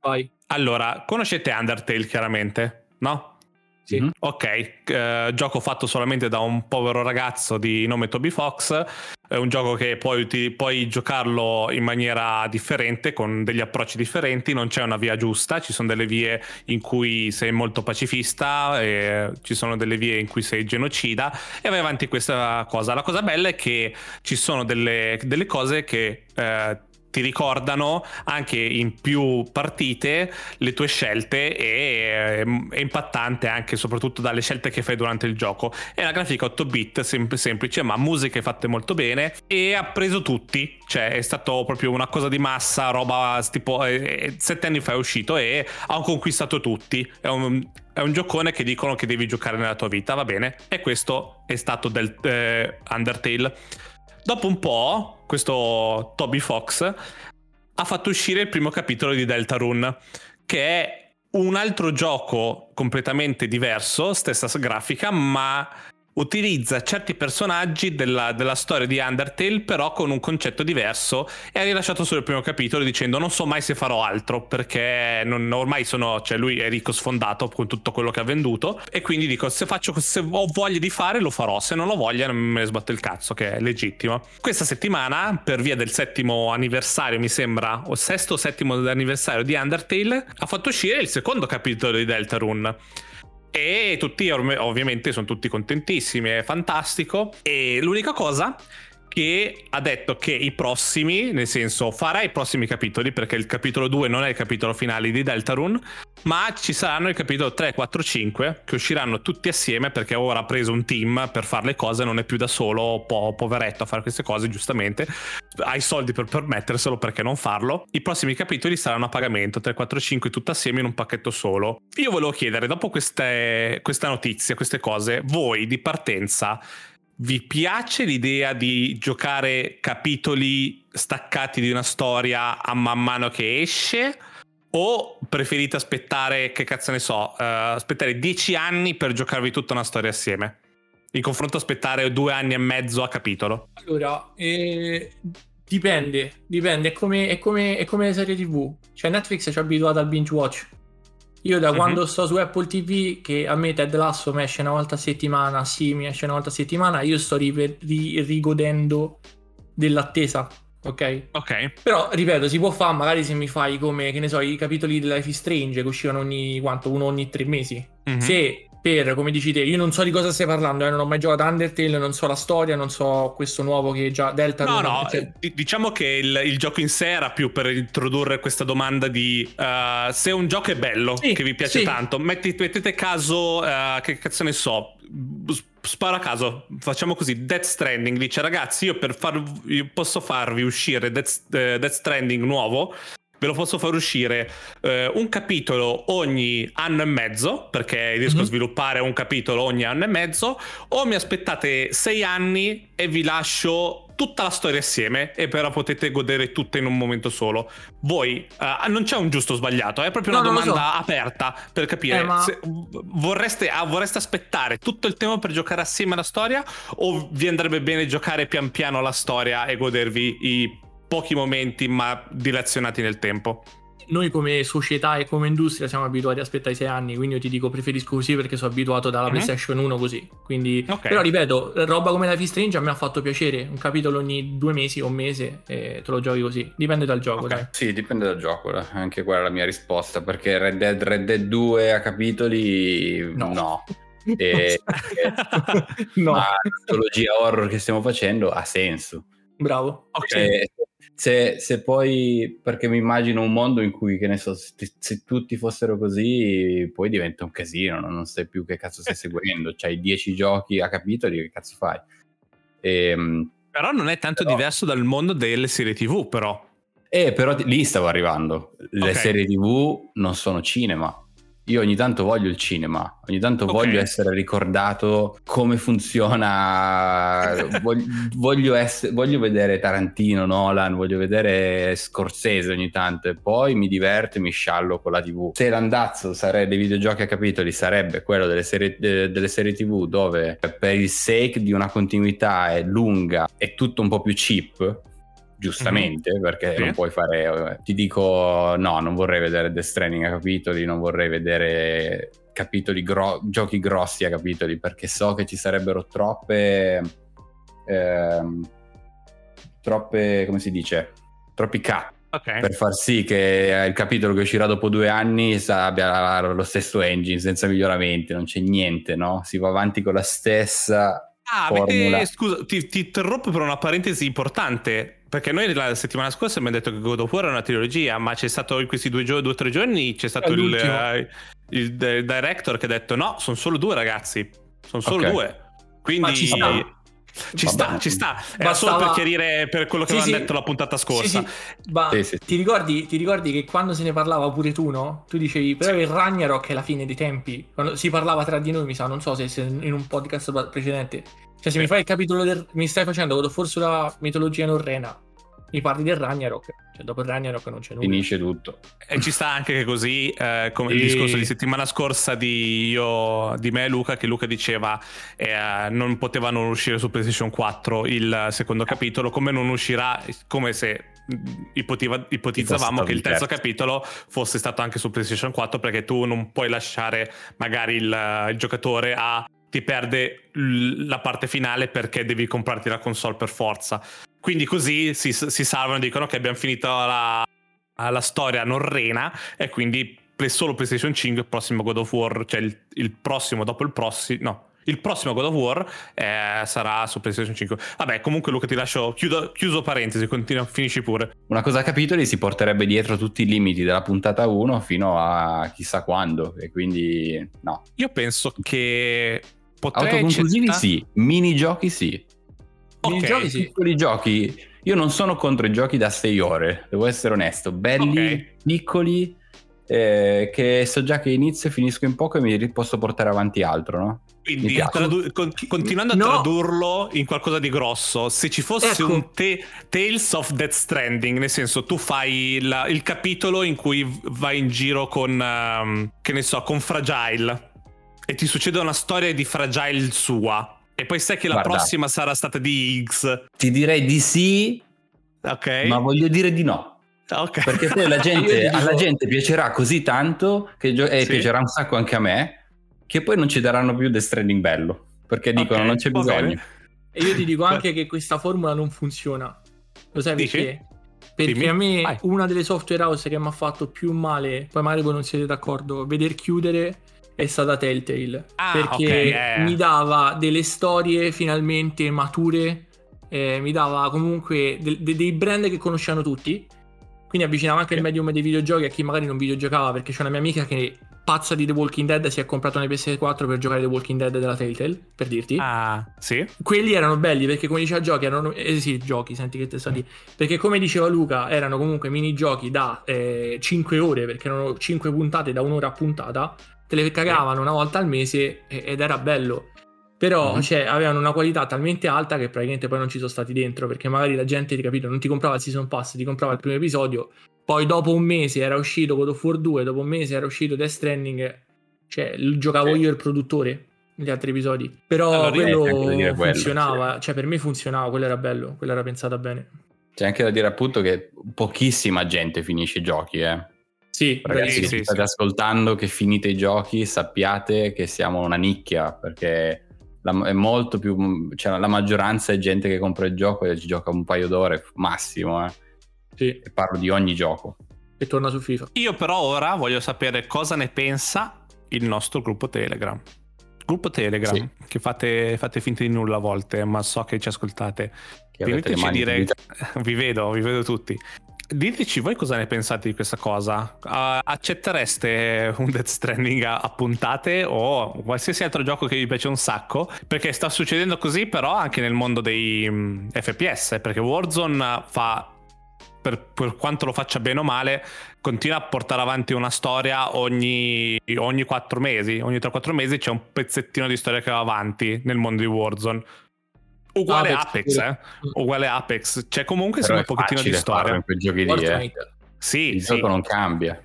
Vai. Allora, conoscete Undertale chiaramente, no? Sì. Mm-hmm. Ok, eh, gioco fatto solamente da un povero ragazzo di nome Toby Fox. È un gioco che puoi, ti, puoi giocarlo in maniera differente, con degli approcci differenti, non c'è una via giusta, ci sono delle vie in cui sei molto pacifista, e ci sono delle vie in cui sei genocida, e vai avanti questa cosa. La cosa bella è che ci sono delle, delle cose che... Eh, ti ricordano anche in più partite le tue scelte, e è impattante anche soprattutto dalle scelte che fai durante il gioco. È una grafica otto bit sem- semplice, ma musiche fatte molto bene, e ha preso tutti, cioè è stato proprio una cosa di massa, roba tipo eh, sette anni fa è uscito e ha conquistato tutti. È un, è un giocone che dicono che devi giocare nella tua vita, va bene, e questo è stato del eh, Undertale. Dopo un po', questo Toby Fox ha fatto uscire il primo capitolo di Deltarune, che è un altro gioco completamente diverso, stessa grafica, ma utilizza certi personaggi della, della storia di Undertale, però con un concetto diverso, e ha rilasciato solo il primo capitolo dicendo non so mai se farò altro, perché non, ormai sono, cioè lui è ricco sfondato con tutto quello che ha venduto, e quindi dico se faccio, se ho voglia di fare lo farò, se non ho voglia me ne sbatto il cazzo, che è legittimo. Questa settimana, per via del settimo anniversario mi sembra, o sesto o settimo anniversario di Undertale, ha fatto uscire il secondo capitolo di Deltarune, e tutti ovviamente sono tutti contentissimi, è fantastico. E l'unica cosa che ha detto che i prossimi, nel senso farà i prossimi capitoli, perché il capitolo due non è il capitolo finale di Deltarune, ma ci saranno il capitolo tre, quattro, cinque che usciranno tutti assieme, perché ora ha preso un team per fare le cose, non è più da solo po- poveretto a fare queste cose, giustamente ha i soldi per permetterselo, perché non farlo. I prossimi capitoli saranno a pagamento, tre, quattro, cinque tutto assieme in un pacchetto solo. Io volevo chiedere, dopo queste, questa notizia, queste cose, voi di partenza vi piace l'idea di giocare capitoli staccati di una storia a man mano che esce, o preferite aspettare, che cazzo ne so, uh, aspettare dieci anni per giocarvi tutta una storia assieme? In confronto aspettare due anni e mezzo a capitolo? Allora, eh, Dipende, dipende, è come, è, come, è come le serie tivù. Cioè Netflix ci ha abituato al binge watch. Io da mm-hmm. quando sto su Apple tivù, che a me Ted Lasso mi esce una volta a settimana, sì, mi esce una volta a settimana, io sto ri- ri- rigodendo dell'attesa, ok? Ok. Però, ripeto, si può fare magari se mi fai come, che ne so, i capitoli di Life is Strange che uscivano ogni, quanto, uno ogni tre mesi. Mm-hmm. Se per, come dici te, io non so di cosa stai parlando, eh, non ho mai giocato Undertale, non so la storia, non so questo nuovo che già Deltarune. No, no, cioè... diciamo che il, il gioco in sé era più per introdurre questa domanda di uh, se un gioco è bello, sì, che vi piace sì. tanto, metti, mettete caso, uh, che cazzo ne so, spara caso, facciamo così, Death Stranding dice ragazzi io per far, io posso farvi uscire Death, uh, Death Stranding nuovo, ve lo posso far uscire eh, un capitolo ogni anno e mezzo, perché riesco mm-hmm. a sviluppare un capitolo ogni anno e mezzo, o mi aspettate sei anni e vi lascio tutta la storia assieme e però potete godere tutta in un momento solo. Voi, uh, non c'è un giusto o sbagliato, è proprio no, una domanda so. aperta per capire eh, ma... se vorreste, ah, vorreste aspettare tutto il tempo per giocare assieme alla storia, o vi andrebbe bene giocare pian piano la storia e godervi i pochi momenti ma dilazionati nel tempo. Noi come società e come industria siamo abituati a aspettare i sei anni, quindi io ti dico preferisco così perché sono abituato dalla mm-hmm. PlayStation uno così, quindi okay. Però ripeto, roba come Life is Strange a me ha fatto piacere, un capitolo ogni due mesi o un mese eh, te lo giochi così, dipende dal gioco. Okay. Dai. Sì, dipende dal gioco, anche quella è la mia risposta, perché Red Dead, Red Dead due a capitoli no, no. E... no. Ma la mitologia horror che stiamo facendo ha senso. Bravo. Ok. E... Se, se poi, perché mi immagino un mondo in cui, che ne so, se, se tutti fossero così, poi diventa un casino, no? Non sai più che cazzo stai seguendo, c'hai dieci giochi a capitoli, che cazzo fai? E, però non è tanto però, diverso dal mondo delle serie tivù, però. Eh, però lì stavo arrivando, le okay. serie tivù non sono cinema. Io ogni tanto voglio il cinema, ogni tanto okay. voglio essere ricordato come funziona, voglio, voglio, essere, voglio vedere Tarantino, Nolan, voglio vedere Scorsese ogni tanto, e poi mi diverto e mi sciallo con la tivù. Se l'andazzo sarebbe dei videogiochi a capitoli sarebbe quello delle serie, delle serie tivù, dove per il sake di una continuità è lunga e tutto un po' più cheap, giustamente mm-hmm. perché sì. non puoi fare, ti dico no, non vorrei vedere Death Stranding a capitoli, non vorrei vedere capitoli gro- giochi grossi a capitoli, perché so che ci sarebbero troppe ehm, troppe, come si dice, troppi cut okay. per far sì che il capitolo che uscirà dopo due anni abbia lo stesso engine senza miglioramenti, non c'è niente, no? Si va avanti con la stessa ah, formula. Avete, scusa, ti, ti interrompo per una parentesi importante, perché noi la settimana scorsa abbiamo detto che God of War è una trilogia, ma c'è stato in questi due o gio- tre giorni c'è stato il, uh, il, il director che ha detto no, sono solo due ragazzi, sono solo okay. due, quindi ci sta, ci sta, ci sta. Era solo per chiarire per quello che sì, avevamo sì. detto la puntata scorsa. Sì, sì. Ma sì, sì. Ti, ricordi, ti ricordi che quando se ne parlava pure tu, no? Tu dicevi però sì. il Ragnarok è la fine dei tempi, quando si parlava tra di noi, mi sa, non so se, se in un podcast precedente. Cioè se mi fai il capitolo del... mi stai facendo God of War sulla mitologia norrena, mi parli del Ragnarok, cioè dopo il Ragnarok non c'è nulla, finisce tutto. E ci sta anche che così eh, come e... il discorso di settimana scorsa di io di me e Luca, che Luca diceva eh, non poteva non uscire su PlayStation quattro il secondo capitolo, come non uscirà, come se ipotiva, ipotizzavamo che il terzo capitolo fosse stato anche su PlayStation quattro, perché tu non puoi lasciare magari il, il giocatore a ti perde la parte finale perché devi comprarti la console per forza. Quindi così si, si salvano e dicono che abbiamo finito la, la storia norrena e quindi solo PlayStation cinque, il prossimo God of War, cioè il, il prossimo dopo il prossimo, no, il prossimo God of War eh, sarà su PlayStation cinque. Vabbè, comunque Luca ti lascio, chiudo, chiuso parentesi, continua, finisci pure. Una cosa a capitoli si porterebbe dietro tutti i limiti dalla puntata uno fino a chissà quando, e quindi no. Io penso che... autoconclusivi sì, minigiochi sì, okay. minigiochi sì. Piccoli giochi, io non sono contro i giochi da sei ore, devo essere onesto, belli, okay. piccoli, eh, che so già che inizio e finisco in poco e mi posso portare avanti altro, no? Quindi tradu- con- continuando a no. tradurlo in qualcosa di grosso, se ci fosse ecco. un te- Tales of Death Stranding, nel senso tu fai la- il capitolo in cui vai in giro con, um, che ne so, con Fragile, e ti succede una storia di Fragile sua, e poi sai che la Guarda, prossima sarà stata di X. Ti direi di sì, Okay. Ma voglio dire di no. Okay. Perché poi la gente, alla gente piacerà così tanto che gio- eh, sì. piacerà un sacco anche a me, che poi non ci daranno più Death Stranding bello, perché dicono okay, non c'è bisogno. Bene. E io ti dico anche che questa formula non funziona. Lo sai perché? Dici? Perché Dimmi. a me Vai. una delle software house che mi ha fatto più male, poi magari voi non siete d'accordo, veder chiudere è stata Telltale. Ah, perché okay, yeah. mi dava delle storie finalmente mature, eh, mi dava comunque de- de- dei brand che conosciano tutti, quindi avvicinava anche okay. il medium dei videogiochi a chi magari non videogiocava, perché c'è una mia amica che pazza di The Walking Dead, si è comprato una P S quattro per giocare The Walking Dead della Telltale, per dirti. Ah, sì. Quelli erano belli perché, come diceva Giochi, erano eh sì, giochi, senti che te sto lì. Perché come diceva Luca, erano comunque minigiochi da eh, cinque ore, perché erano cinque puntate da un'ora a puntata, te le cagavano eh. una volta al mese ed era bello. Però mm-hmm. cioè, avevano una qualità talmente alta che praticamente poi non ci sono stati dentro, perché magari la gente, ti capito, non ti comprava il season pass, ti comprava il primo episodio, poi dopo un mese era uscito God of War due, dopo un mese era uscito Death Stranding, cioè giocavo eh. io il produttore negli altri episodi, però allora, quello funzionava, quello, sì. cioè per me funzionava, quello era bello, quello era pensata bene. C'è anche da dire appunto che pochissima gente finisce i giochi, eh. Sì, ragazzi, che sì, state sì. ascoltando, che finite i giochi, sappiate che siamo una nicchia, perché... La, è molto più, cioè la maggioranza è gente che compra il gioco e ci gioca un paio d'ore massimo, eh. Sì. E parlo di ogni gioco. E torna su FIFA. Io però ora voglio sapere cosa ne pensa il nostro gruppo Telegram. Gruppo Telegram, sì. che fate, fate finta di nulla a volte, ma so che ci ascoltate. Che Diteci dire, vi vedo, vi vedo tutti. Diteci voi cosa ne pensate di questa cosa. Uh, accettereste un Death Stranding a, a puntate o qualsiasi altro gioco che vi piace un sacco? Perché sta succedendo così però anche nel mondo dei um, F P S, perché Warzone fa, per, per quanto lo faccia bene o male, continua a portare avanti una storia ogni ogni quattro mesi, ogni tre quattro mesi c'è un pezzettino di storia che va avanti nel mondo di Warzone. Uguale Apex, Apex eh? uguale Apex, c'è comunque sempre un pochettino di storia in quei giochi lì, eh. sì, il sì. gioco non cambia,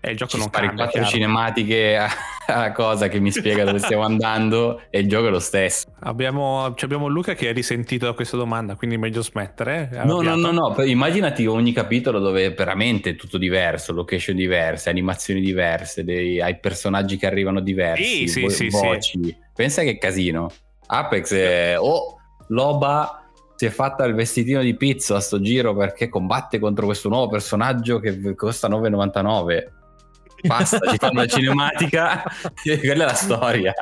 e il gioco Ci non cambia. Quattro chiaro. Cinematiche alla cosa che mi spiega dove stiamo andando e il gioco è lo stesso. Abbiamo, abbiamo Luca che ha risentito da questa domanda, quindi meglio smettere. No, avviato. no, no, no. Immaginati ogni capitolo dove è veramente tutto diverso, location diverse, animazioni diverse, dei, hai personaggi che arrivano diversi, sì, vo- sì, voci. Sì. Pensa che casino. Apex è... Oh, Loba si è fatta il vestitino di pizza a sto giro perché combatte contro questo nuovo personaggio che costa nove virgola novantanove. Basta, ci fanno la cinematica e quella è la storia.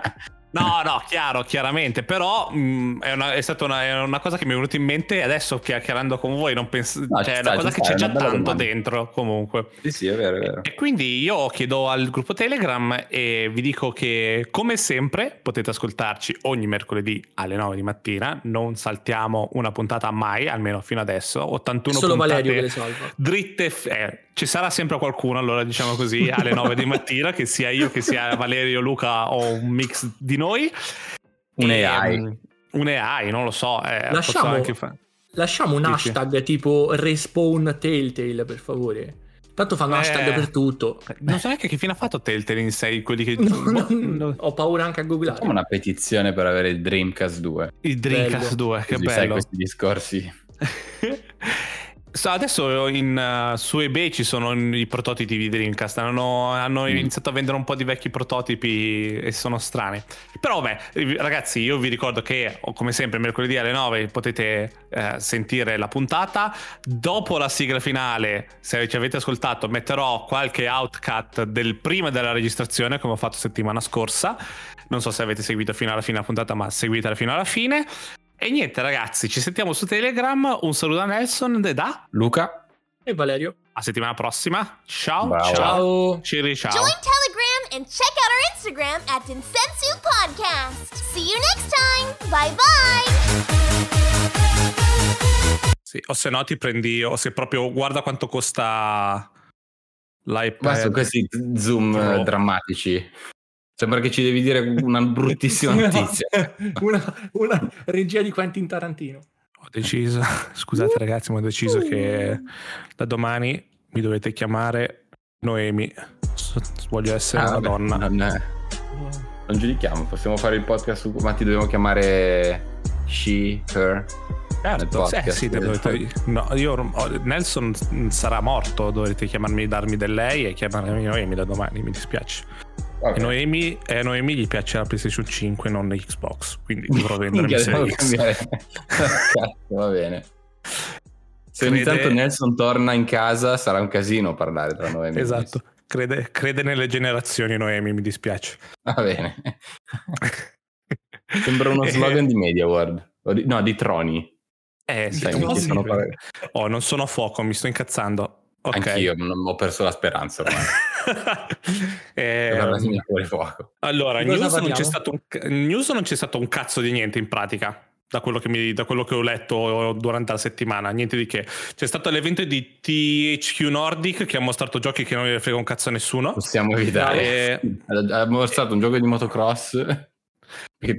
No, no, chiaro, chiaramente, però mh, è, una, è stata una, è una cosa che mi è venuta in mente adesso chiacchierando con voi, non penso, no, cioè, è una cosa che c'è già tanto domanda. Dentro comunque. Sì, sì, è vero, è vero. E, e quindi io chiedo al gruppo Telegram e vi dico che come sempre potete ascoltarci ogni mercoledì alle nove di mattina, non saltiamo una puntata mai, almeno fino adesso, ottantuno solo puntate Valerio che le salva. dritte, f- eh, ci sarà sempre qualcuno, allora diciamo così, alle nove di mattina, che sia io, che sia Valerio, Luca o un mix di noi, un e, A I un A I, non lo so, eh, lasciamo, anche fa... lasciamo un Dici? hashtag tipo respawn Telltale, per favore, tanto fanno eh, hashtag per tutto. Non so neanche che fine ha fatto Telltale in sei, quelli che no, no, no. ho paura anche a googlare. Come una petizione per avere il Dreamcast due, il Dreamcast bello. due, che Così bello, sai questi discorsi. So, adesso in, uh, su eBay ci sono i prototipi di Dreamcast, hanno, hanno mm. iniziato a vendere un po' di vecchi prototipi e sono strani, però vabbè ragazzi, io vi ricordo che come sempre mercoledì alle nove potete eh, sentire la puntata. Dopo la sigla finale, se ci avete ascoltato, metterò qualche outcut del prima della registrazione, come ho fatto settimana scorsa, non so se avete seguito fino alla fine la puntata, ma seguitela fino alla fine. E niente ragazzi, ci sentiamo su Telegram, un saluto da Nelson, da Luca e Valerio. A settimana prossima. Ciao. Bravo. Ciao. Ciri, ciao. Join Telegram and check out our Instagram at Densetsu Podcast. See you next time. Bye bye. Sì, o se no ti prendi, o se proprio guarda quanto costa l'iPad. Ma sono questi zoom oh. drammatici. Sembra che ci devi dire una bruttissima notizia. una, una regia di Quentin Tarantino. Ho deciso, scusate ragazzi, ma ho deciso che da domani mi dovete chiamare Noemi. Voglio essere ah, una vabbè, donna. Non, non giudichiamo, possiamo fare il podcast su... Ma ti dobbiamo chiamare she, her... Certo, podcast, sì, certo. No, io, Nelson sarà morto, dovete chiamarmi, darmi del lei e chiamarmi Noemi da domani, mi dispiace. Okay. E Noemi, eh, Noemi gli piace la PlayStation cinque, non Xbox, quindi dovrò vendere la Series X. Va bene. Se crede... ogni tanto Nelson torna in casa sarà un casino parlare tra Noemi. Esatto, crede, crede nelle generazioni Noemi, mi dispiace. Va bene. Sembra uno slogan di MediaWorld, no, di Troni. Eh, sì, sai, sono pare... Oh, non sono a fuoco, mi sto incazzando. Okay. Anch'io, non ho perso la speranza ormai. eh, allora, news non, c'è stato un... news non c'è stato un cazzo di niente in pratica, da quello che, mi... da quello che ho letto durante la settimana, niente di che. C'è stato l'evento di T H Q Nordic che ha mostrato giochi che non ne frega un cazzo a nessuno. Possiamo evitare. E... ha mostrato un gioco di motocross.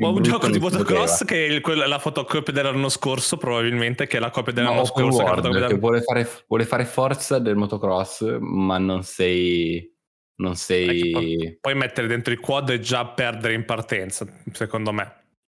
Ho un gioco di motocross che è il, quella, la fotocopia dell'anno scorso, probabilmente, che è la copia dell'anno no, scorso World, che dell'anno... Vuole, fare, vuole fare forza del motocross, ma non sei non sei poi, poi mettere dentro i quad e già perdere in partenza, secondo me.